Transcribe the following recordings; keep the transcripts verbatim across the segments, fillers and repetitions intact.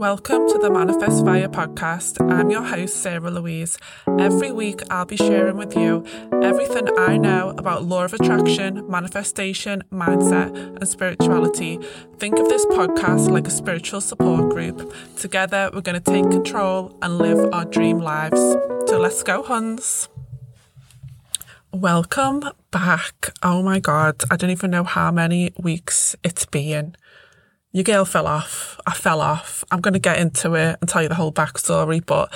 Welcome to the Manifest Fire podcast. I'm your host, Sarah Louise. Every week, I'll be sharing with you everything I know about law of attraction, manifestation, mindset, and spirituality. Think of this podcast like a spiritual support group. Together, we're going to take control and live our dream lives. So let's go, huns. Welcome back. Oh my God, I don't even know how many weeks it's been. Your girl fell off. I fell off. I'm going to get into it and tell you the whole backstory, but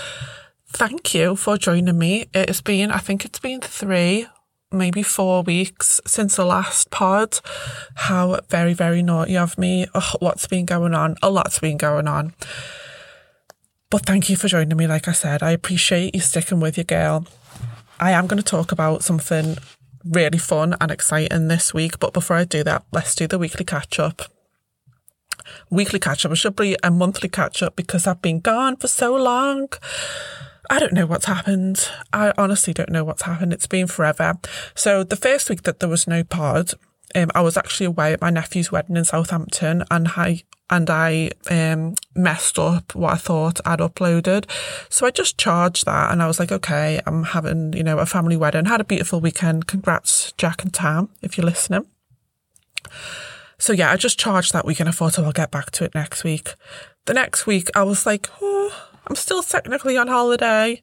thank you for joining me. It has been, I think it's been three, maybe four weeks since the last pod. How very, very naughty of me. Oh, what's been going on? A lot's been going on. But thank you for joining me. Like I said, I appreciate you sticking with your girl. I am going to talk about something really fun and exciting this week, but before I do that, let's do the weekly catch-up. Weekly catch-up. It should be a monthly catch-up because I've been gone for so long. I don't know what's happened. I honestly don't know what's happened. It's been forever. So the first week that there was no pod, um, I was actually away at my nephew's wedding in Southampton, and I and I um messed up what I thought I'd uploaded. So I just charged that, and I was like, okay, I'm having, you know, a family wedding. Had a beautiful weekend. Congrats, Jack and Tam, if you're listening. So yeah, I just charged that week and I thought, oh, I'll get back to it next week. The next week, I was like, oh, I'm still technically on holiday.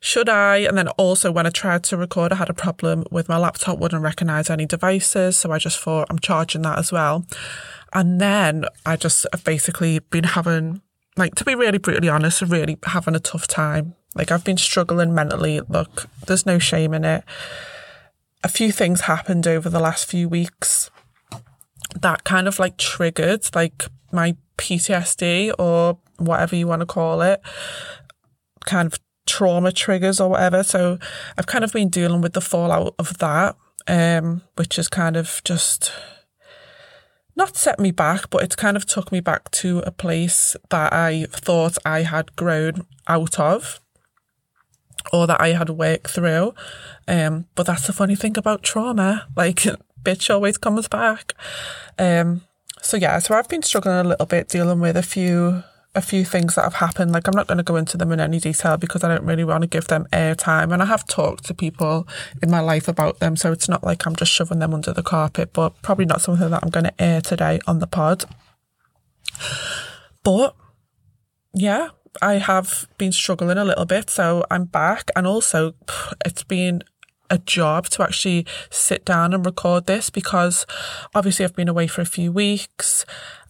Should I? And then also when I tried to record, I had a problem with my laptop, wouldn't recognise any devices. So I just thought I'm charging that as well. And then I just have basically been having, like, to be really brutally honest, really having a tough time. Like, I've been struggling mentally. Look, there's no shame in it. A few things happened over the last few weeks that kind of like triggered like my P T S D or whatever you want to call it, kind of trauma triggers or whatever. So I've kind of been dealing with the fallout of that, um, which has kind of just not set me back, but it's kind of took me back to a place that I thought I had grown out of or that I had worked through. Um, but that's the funny thing about trauma. Like, bitch always comes back. Um, so yeah, so I've been struggling a little bit dealing with a few a few things that have happened. Like, I'm not going to go into them in any detail because I don't really want to give them airtime. And I have talked to people in my life about them, so it's not like I'm just shoving them under the carpet, but probably not something that I'm going to air today on the pod. But yeah, I have been struggling a little bit, so I'm back. And also, it's been a job to actually sit down and record this because obviously I've been away for a few weeks,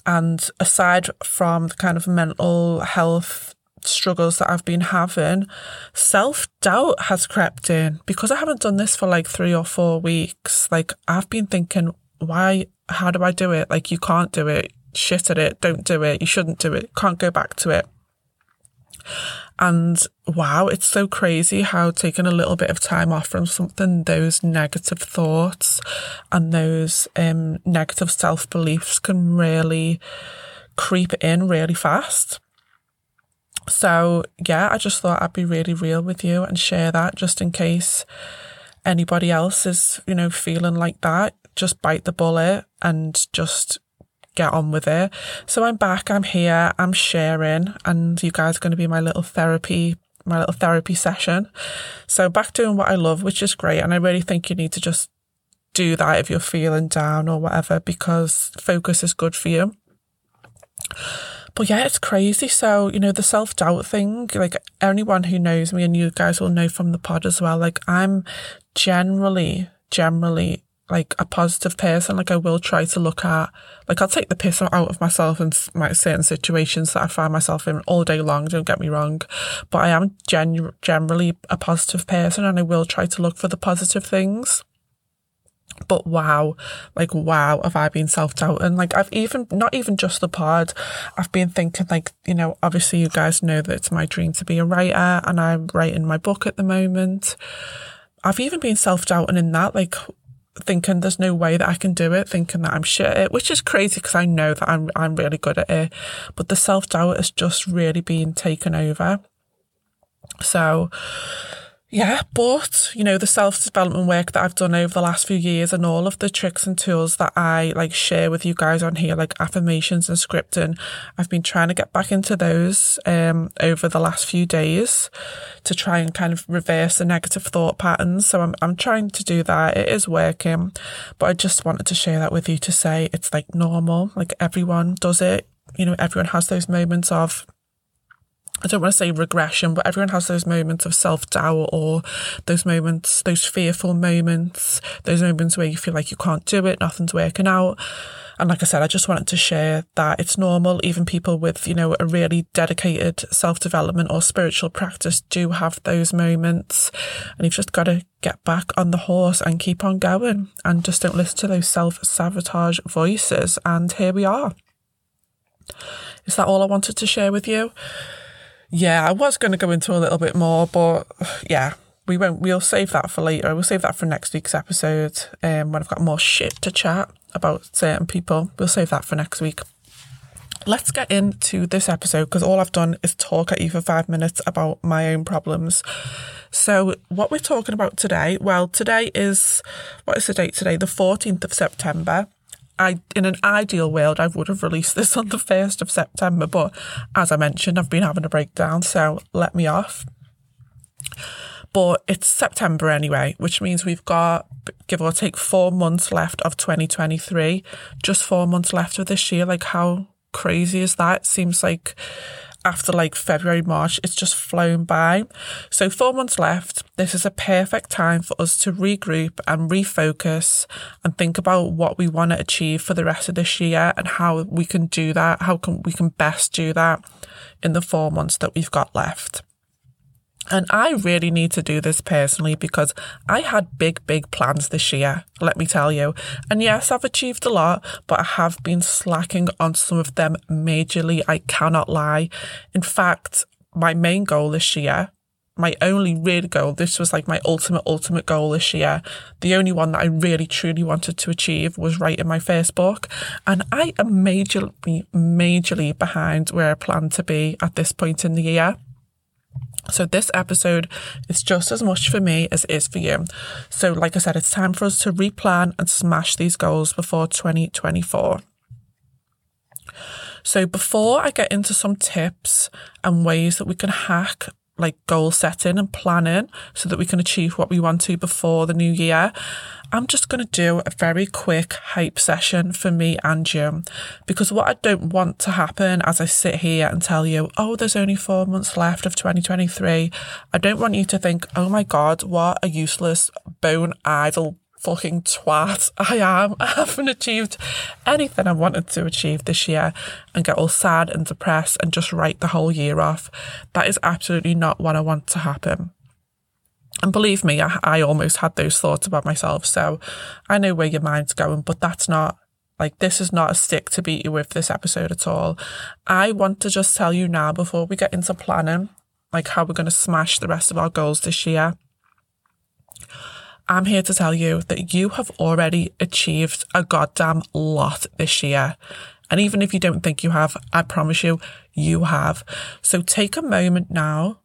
and aside from the kind of mental health struggles that I've been having, self-doubt has crept in because I haven't done this for like three or four weeks. Like, I've been thinking, why, how do I do it? Like, you can't do it, shit at it, don't do it, you shouldn't do it, can't go back to it. And wow, it's so crazy how taking a little bit of time off from something, those negative thoughts and those um, negative self-beliefs can really creep in really fast. So yeah, I just thought I'd be really real with you and share that just in case anybody else is, you know, feeling like that. Just bite the bullet and just get on with it. So I'm back, I'm here, I'm sharing, and you guys are going to be my little therapy, my little therapy session. So back doing what I love, which is great. And I really think you need to just do that if you're feeling down or whatever, because focus is good for you. But yeah, it's crazy. So, you know, the self-doubt thing, like, anyone who knows me, and you guys will know from the pod as well, like, I'm generally, generally like a positive person. Like, I will try to look at, like, I'll take the piss out of myself in my certain situations that I find myself in all day long, don't get me wrong, but I am gen- generally a positive person, and I will try to look for the positive things. But wow, like, wow, have I been self-doubting. Like, I've even, not even just the pod, I've been thinking, like, you know, obviously you guys know that it's my dream to be a writer, and I'm writing my book at the moment. I've even been self-doubting in that, like, thinking there's no way that I can do it, thinking that I'm shit at it, which is crazy because I know that I'm I'm really good at it. But the self-doubt has just really been taken over. So Yeah, but, you know, the self-development work that I've done over the last few years and all of the tricks and tools that I, like, share with you guys on here, like affirmations and scripting, I've been trying to get back into those um, over the last few days to try and kind of reverse the negative thought patterns. So I'm, I'm trying to do that. It is working, but I just wanted to share that with you to say it's, like, normal. Like, everyone does it. You know, everyone has those moments of, I don't want to say regression, but everyone has those moments of self-doubt or those moments, those fearful moments, those moments where you feel like you can't do it, nothing's working out. And like I said, I just wanted to share that it's normal. Even people with, you know, a really dedicated self-development or spiritual practice do have those moments. And you've just got to get back on the horse and keep on going and just don't listen to those self-sabotage voices. And here we are. Is that all I wanted to share with you? Yeah, I was going to go into a little bit more, but yeah, we won't. We'll save that for later. We'll save that for next week's episode um, when I've got more shit to chat about certain people. We'll save that for next week. Let's get into this episode because all I've done is talk at you for five minutes about my own problems. So what we're talking about today, well, today is, what is the date today? The fourteenth of September. I, in an ideal world, I would have released this on the first of September, but as I mentioned, I've been having a breakdown, so let me off. But it's September anyway, which means we've got, give or take, four months left of twenty twenty-three, just four months left of this year. Like, how crazy is that? It seems like after like February, March, it's just flown by. So four months left. This is a perfect time for us to regroup and refocus and think about what we want to achieve for the rest of this year and how we can do that, how can we can best do that in the four months that we've got left. And I really need to do this personally because I had big, big plans this year, let me tell you. And yes, I've achieved a lot, but I have been slacking on some of them majorly. I cannot lie. In fact, my main goal this year, my only real goal, this was like my ultimate, ultimate goal this year. The only one that I really, truly wanted to achieve was writing my first book. And I am majorly, majorly behind where I plan to be at this point in the year. So this episode is just as much for me as it is for you. So like I said, it's time for us to replan and smash these goals before twenty twenty-four. So before I get into some tips and ways that we can hack like goal setting and planning so that we can achieve what we want to before the new year, I'm just going to do a very quick hype session for me and you, because what I don't want to happen as I sit here and tell you, oh, there's only four months left of twenty twenty-three. I don't want you to think, oh my God, what a useless, bone idle fucking twat I am. I haven't achieved anything I wanted to achieve this year and get all sad and depressed and just write the whole year off. That is absolutely not what I want to happen. And believe me, I, I almost had those thoughts about myself. So I know where your mind's going, but that's not like, this is not a stick to beat you with this episode at all. I want to just tell you now before we get into planning, like how we're going to smash the rest of our goals this year. I'm here to tell you that you have already achieved a goddamn lot this year. And even if you don't think you have, I promise you, you have. So take a moment now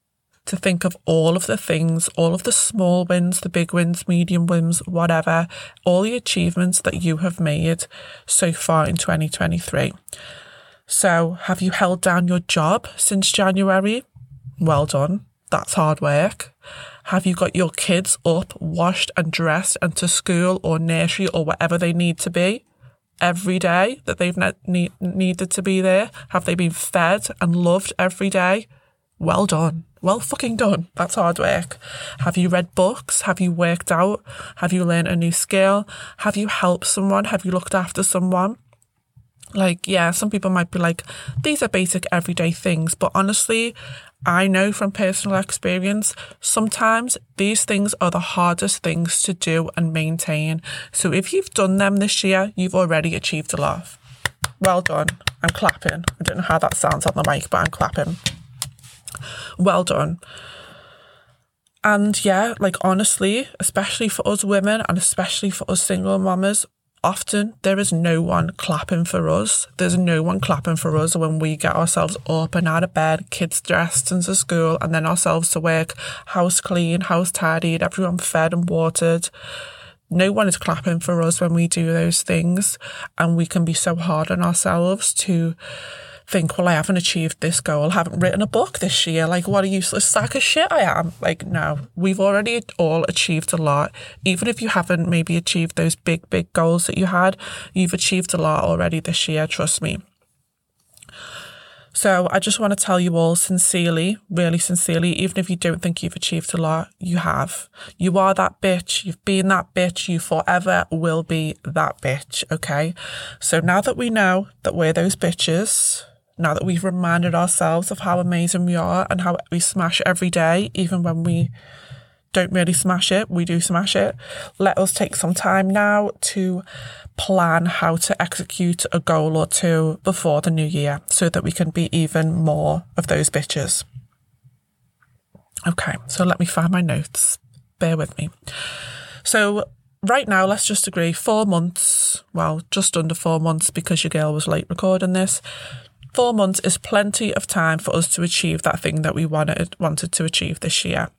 to think of all of the things, all of the small wins, the big wins, medium wins, whatever, all the achievements that you have made so far in twenty twenty-three. So have you held down your job since January? Well done. That's hard work. Have you got your kids up, washed and dressed and to school or nursery or whatever they need to be every day that they've ne- needed to be there? Have they been fed and loved every day? Well done. Well fucking done. That's hard work. Have you read books? Have you worked out? Have you learned a new skill? Have you helped someone? Have you looked after someone? Like, yeah, some people might be like, these are basic everyday things. But honestly, I know from personal experience, sometimes these things are the hardest things to do and maintain. So if you've done them this year, you've already achieved a lot. Well done. I'm clapping. I don't know how that sounds on the mic, but I'm clapping. Well done. And yeah, like honestly, especially for us women and especially for us single mamas, often there is no one clapping for us. There's no one clapping for us when we get ourselves up and out of bed, kids dressed into school, and then ourselves to work, house clean, house tidied, everyone fed and watered. No one is clapping for us when we do those things, and we can be so hard on ourselves to think, well, I haven't achieved this goal, I haven't written a book this year, like what a useless sack of shit I am. Like, no, we've already all achieved a lot. Even if you haven't maybe achieved those big, big goals that you had, you've achieved a lot already this year, trust me. So I just want to tell you all sincerely, really sincerely, even if you don't think you've achieved a lot, you have. You are that bitch. You've been that bitch. You forever will be that bitch, okay? So now that we know that we're those bitches, now that we've reminded ourselves of how amazing we are and how we smash every day, even when we don't really smash it, we do smash it. Let us take some time now to plan how to execute a goal or two before the new year so that we can be even more of those bitches. Okay, so let me find my notes. Bear with me. So right now, let's just agree four months, well, just under four months because your girl was late recording this. Four months is plenty of time for us to achieve that thing that we wanted wanted to achieve this year.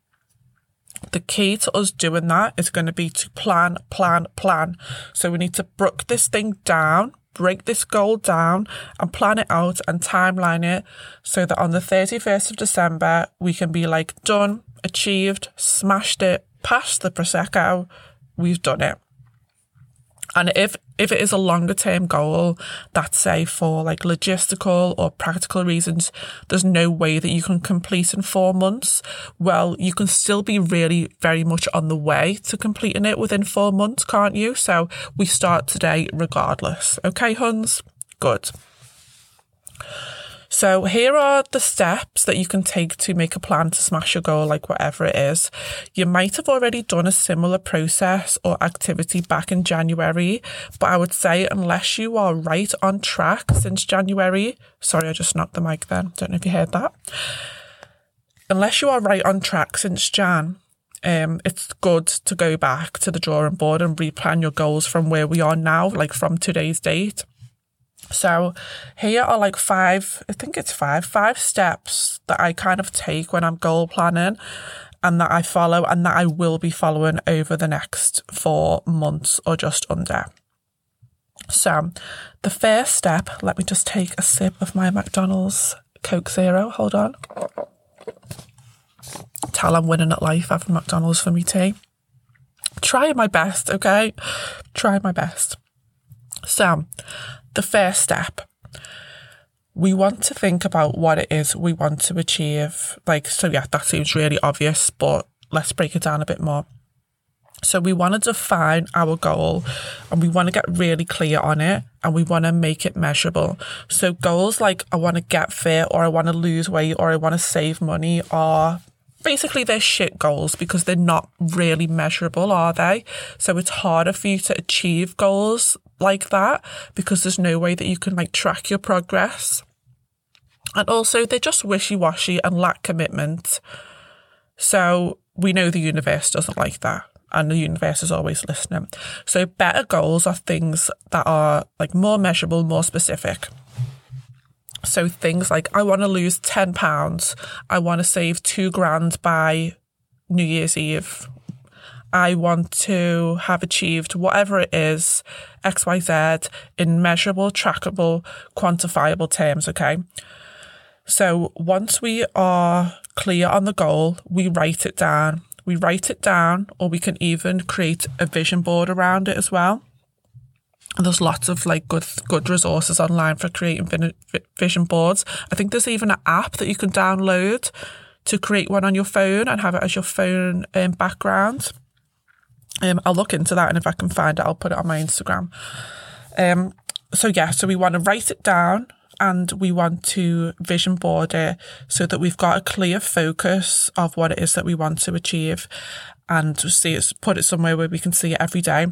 The key to us doing that is going to be to plan, plan, plan. So we need to break this thing down, break this goal down and plan it out and timeline it so that on the thirty-first of December, we can be like, done, achieved, smashed it, passed the Prosecco, we've done it. And if if it is a longer term goal that, say, for like logistical or practical reasons, there's no way that you can complete in four months, well, you can still be really very much on the way to completing it within four months, can't you? So we start today regardless. Okay, huns? Good. So here are the steps that you can take to make a plan to smash your goal, like whatever it is. You might have already done a similar process or activity back in January, but I would say unless you are right on track since January, sorry, I just knocked the mic then. Don't know if you heard that. Unless you are right on track since Jan, um, it's good to go back to the drawing board and replan your goals from where we are now, like from today's date. So here are like five, I think it's five, five steps that I kind of take when I'm goal planning and that I follow and that I will be following over the next four months or just under. So the first step, let me just take a sip of my McDonald's Coke Zero. Hold on. Tell I'm winning at life having McDonald's for me tea. Trying my best, okay? Trying my best. So the first step, we want to think about what it is we want to achieve. Like, so yeah, that seems really obvious, but let's break it down a bit more. So we want to define our goal and we want to get really clear on it and we want to make it measurable. So goals like I want to get fit or I want to lose weight or I want to save money are basically they're shit goals because they're not really measurable, are they? So it's harder for you to achieve goals like that because there's no way that you can like track your progress. And also they're just wishy-washy and lack commitment. So we know the universe doesn't like that and the universe is always listening. So better goals are things that are like more measurable, more specific. So things like I want to lose ten pounds. I want to save two grand by New Year's Eve. I want to have achieved whatever it is, X, Y, Z, in measurable, trackable, quantifiable terms, okay? So once we are clear on the goal, we write it down. We write it down, or we can even create a vision board around it as well. And there's lots of like good good resources online for creating vision boards. I think there's even an app that you can download to create one on your phone and have it as your phone um, background. Um, I'll look into that, and if I can find it, I'll put it on my Instagram. Um, so yeah, so we want to write it down and we want to vision board it so that we've got a clear focus of what it is that we want to achieve and to see it, put it somewhere where we can see it every day.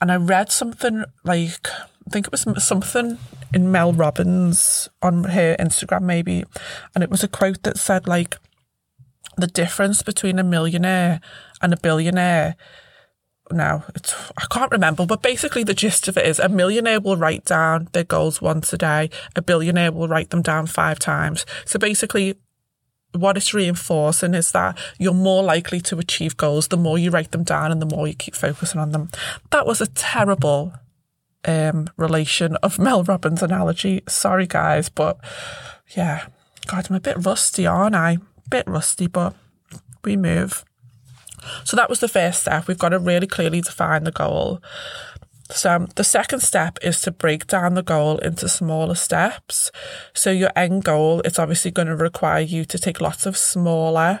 And I read something like, I think it was something in Mel Robbins on her Instagram maybe, and it was a quote that said like, the difference between a millionaire and a billionaire now. It's, I can't remember, but basically the gist of it is a millionaire will write down their goals once a day. A billionaire will write them down five times. So basically what it's reinforcing is that you're more likely to achieve goals the more you write them down and the more you keep focusing on them. That was a terrible um, relation of Mel Robbins' analogy. Sorry, guys, but yeah. God, I'm a bit rusty, aren't I? Bit rusty, but we move. So that was the first step. We've got to really clearly define the goal. So the second step is to break down the goal into smaller steps. So your end goal, it's obviously going to require you to take lots of smaller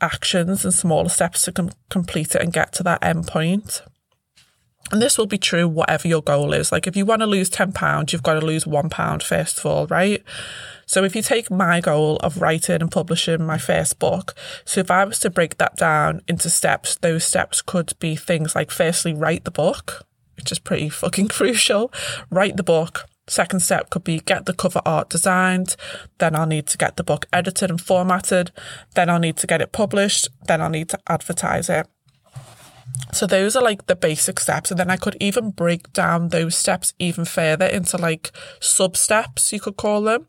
actions and smaller steps to com- complete it and get to that end point. And this will be true whatever your goal is. Like if you want to lose ten pounds, you've got to lose one pound first of all, right? So if you take my goal of writing and publishing my first book, so if I was to break that down into steps, those steps could be things like firstly, write the book, which is pretty fucking crucial. Write the book. Second step could be get the cover art designed. Then I'll need to get the book edited and formatted. Then I'll need to get it published. Then I'll need to advertise it. So those are like the basic steps. And then I could even break down those steps even further into like sub-steps, you could call them.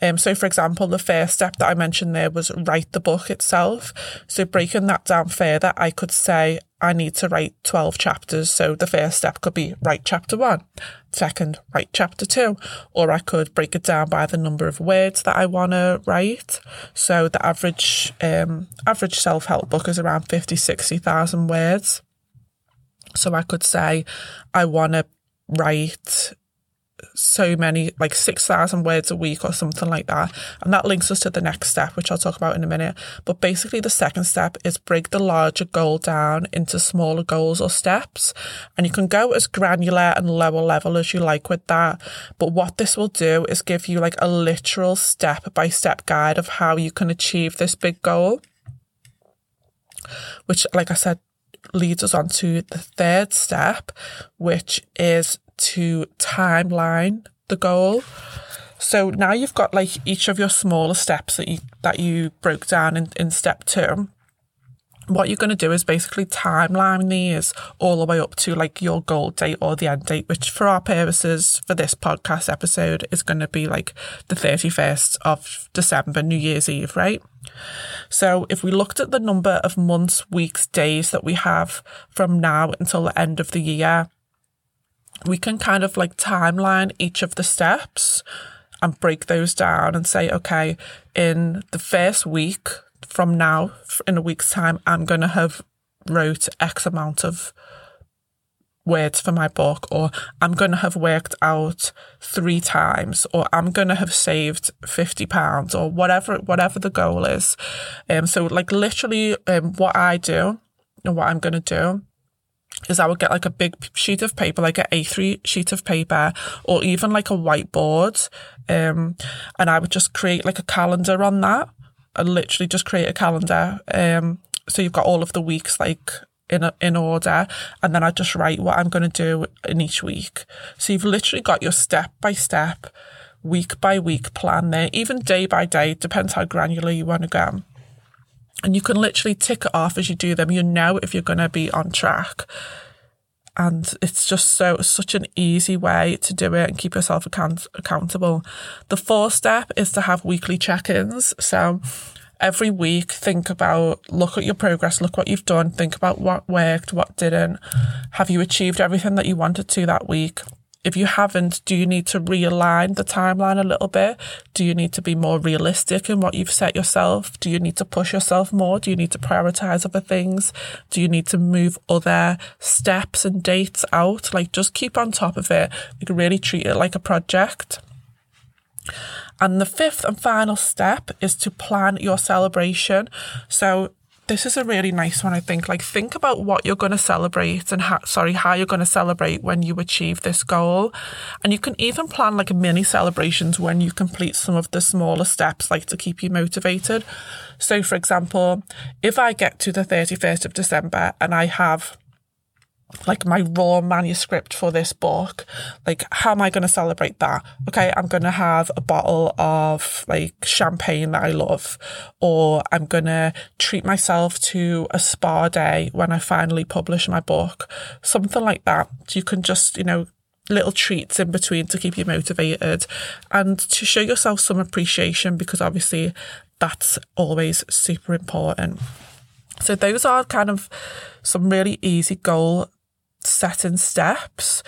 Um, so, for example, the first step that I mentioned there was write the book itself. So breaking that down further, I could say I need to write twelve chapters. So the first step could be write chapter one, second, write chapter two. Or I could break it down by the number of words that I want to write. So the average um, average self-help book is around fifty, sixty thousand words. So I could say I want to write so many, like six thousand words a week or something like that. And that links us to the next step, which I'll talk about in a minute. But basically the second step is break the larger goal down into smaller goals or steps. And you can go as granular and lower level as you like with that. But what this will do is give you like a literal step-by-step guide of how you can achieve this big goal, which, like I said, leads us on to the third step, which is to timeline the goal. So now you've got like each of your smaller steps that you that you broke down in, in step two. What you're going to do is basically timeline these all the way up to like your goal date or the end date, which for our purposes for this podcast episode is going to be like the thirty-first of December, New Year's Eve, right? So if we looked at the number of months, weeks, days that we have from now until the end of the year, we can kind of like timeline each of the steps and break those down and say, okay, in the first week from now, in a week's time, I'm going to have wrote X amount of words for my book, or I'm going to have worked out three times, or I'm going to have saved fifty pounds, or whatever whatever the goal is. Um, so like literally um, what I do and what I'm going to do is I would get like a big sheet of paper, like an A three sheet of paper, or even like a whiteboard. Um, and I would just create like a calendar on that. I literally just create a calendar. Um, so you've got all of the weeks like in a, in order. And then I just write what I'm going to do in each week. So you've literally got your step by step, week by week plan there, even day by day, depends how granular you want to go. And you can literally tick it off as you do them. You know if you're going to be on track. And it's just so such an easy way to do it and keep yourself account- accountable. The fourth step is to have weekly check-ins. So every week, think about, look at your progress, look what you've done, think about what worked, what didn't. Have you achieved everything that you wanted to that week? If you haven't, do you need to realign the timeline a little bit? Do you need to be more realistic in what you've set yourself? Do you need to push yourself more? Do you need to prioritize other things? Do you need to move other steps and dates out? Like, just keep on top of it. You can really treat it like a project. And the fifth and final step is to plan your celebration. So this is a really nice one, I think. Like, think about what you're going to celebrate and, ha- sorry, how you're going to celebrate when you achieve this goal. And you can even plan, like, mini celebrations when you complete some of the smaller steps, like, to keep you motivated. So, for example, if I get to the thirty-first of December and I have like my raw manuscript for this book, like how am I going to celebrate that? Okay, I'm going to have a bottle of like champagne that I love, or I'm going to treat myself to a spa day when I finally publish my book, something like that. You can just, you know, little treats in between to keep you motivated and to show yourself some appreciation, because obviously that's always super important. So those are kind of some really easy goal setting steps.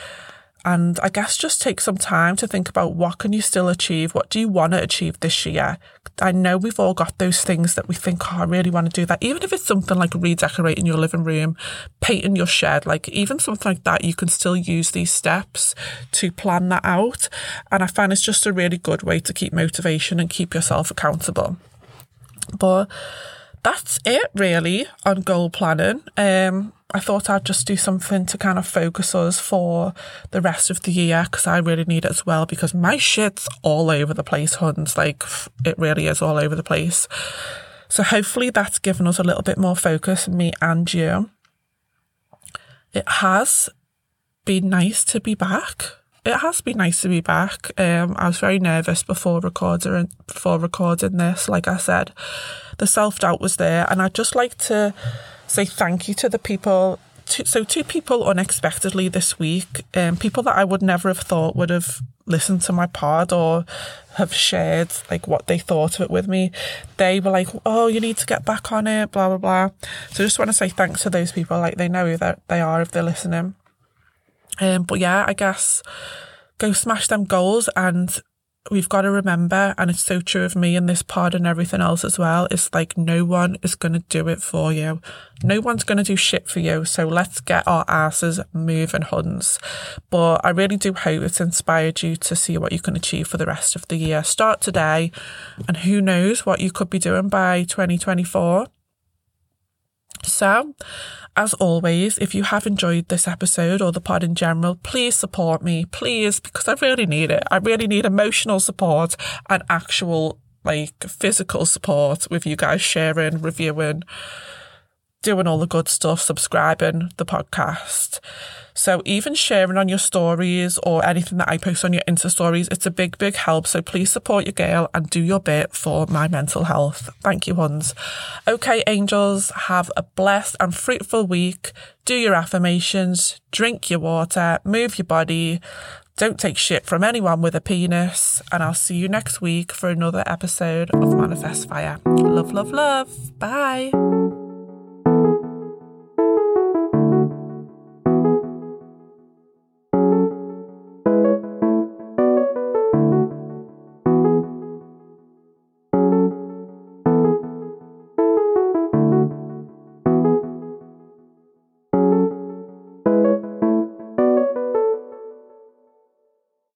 And I guess just take some time to think about what can you still achieve? What do you want to achieve this year? I know we've all got those things that we think, oh, I really want to do that. Even if it's something like redecorating your living room, painting your shed, like even something like that, you can still use these steps to plan that out. And I find it's just a really good way to keep motivation and keep yourself accountable. But that's it really on goal planning. Um, I thought I'd just do something to kind of focus us for the rest of the year, because I really need it as well, because my shit's all over the place, huns. Like, it really is all over the place. So hopefully that's given us a little bit more focus, me and you. It has been nice to be back. It has been nice to be back. Um, I was very nervous before recording, before recording this. Like I said, the self-doubt was there. And I'd just like to say thank you to the people. To, so two people unexpectedly this week, um, people that I would never have thought would have listened to my pod or have shared like what they thought of it with me. They were like, oh, you need to get back on it, blah, blah, blah. So I just want to say thanks to those people. Like, they know who they are if they're listening. Um, but yeah, I guess go smash them goals. And we've got to remember, and it's so true of me and this pod and everything else as well, it's like no one is going to do it for you. No one's going to do shit for you. So let's get our asses moving, huns. But I really do hope it's inspired you to see what you can achieve for the rest of the year. Start today, and who knows what you could be doing by twenty twenty-four. So, as always, if you have enjoyed this episode or the pod in general, please support me, please, because I really need it. I really need emotional support and actual, like, physical support with you guys sharing, reviewing, doing all the good stuff, subscribing the podcast. So even sharing on your stories or anything that I post on your Insta stories, it's a big, big help. So please support your girl and do your bit for my mental health. Thank you, huns. Okay, angels, have a blessed and fruitful week. Do your affirmations, drink your water, move your body. Don't take shit from anyone with a penis. And I'll see you next week for another episode of Manifest Fire. Love, love, love. Bye.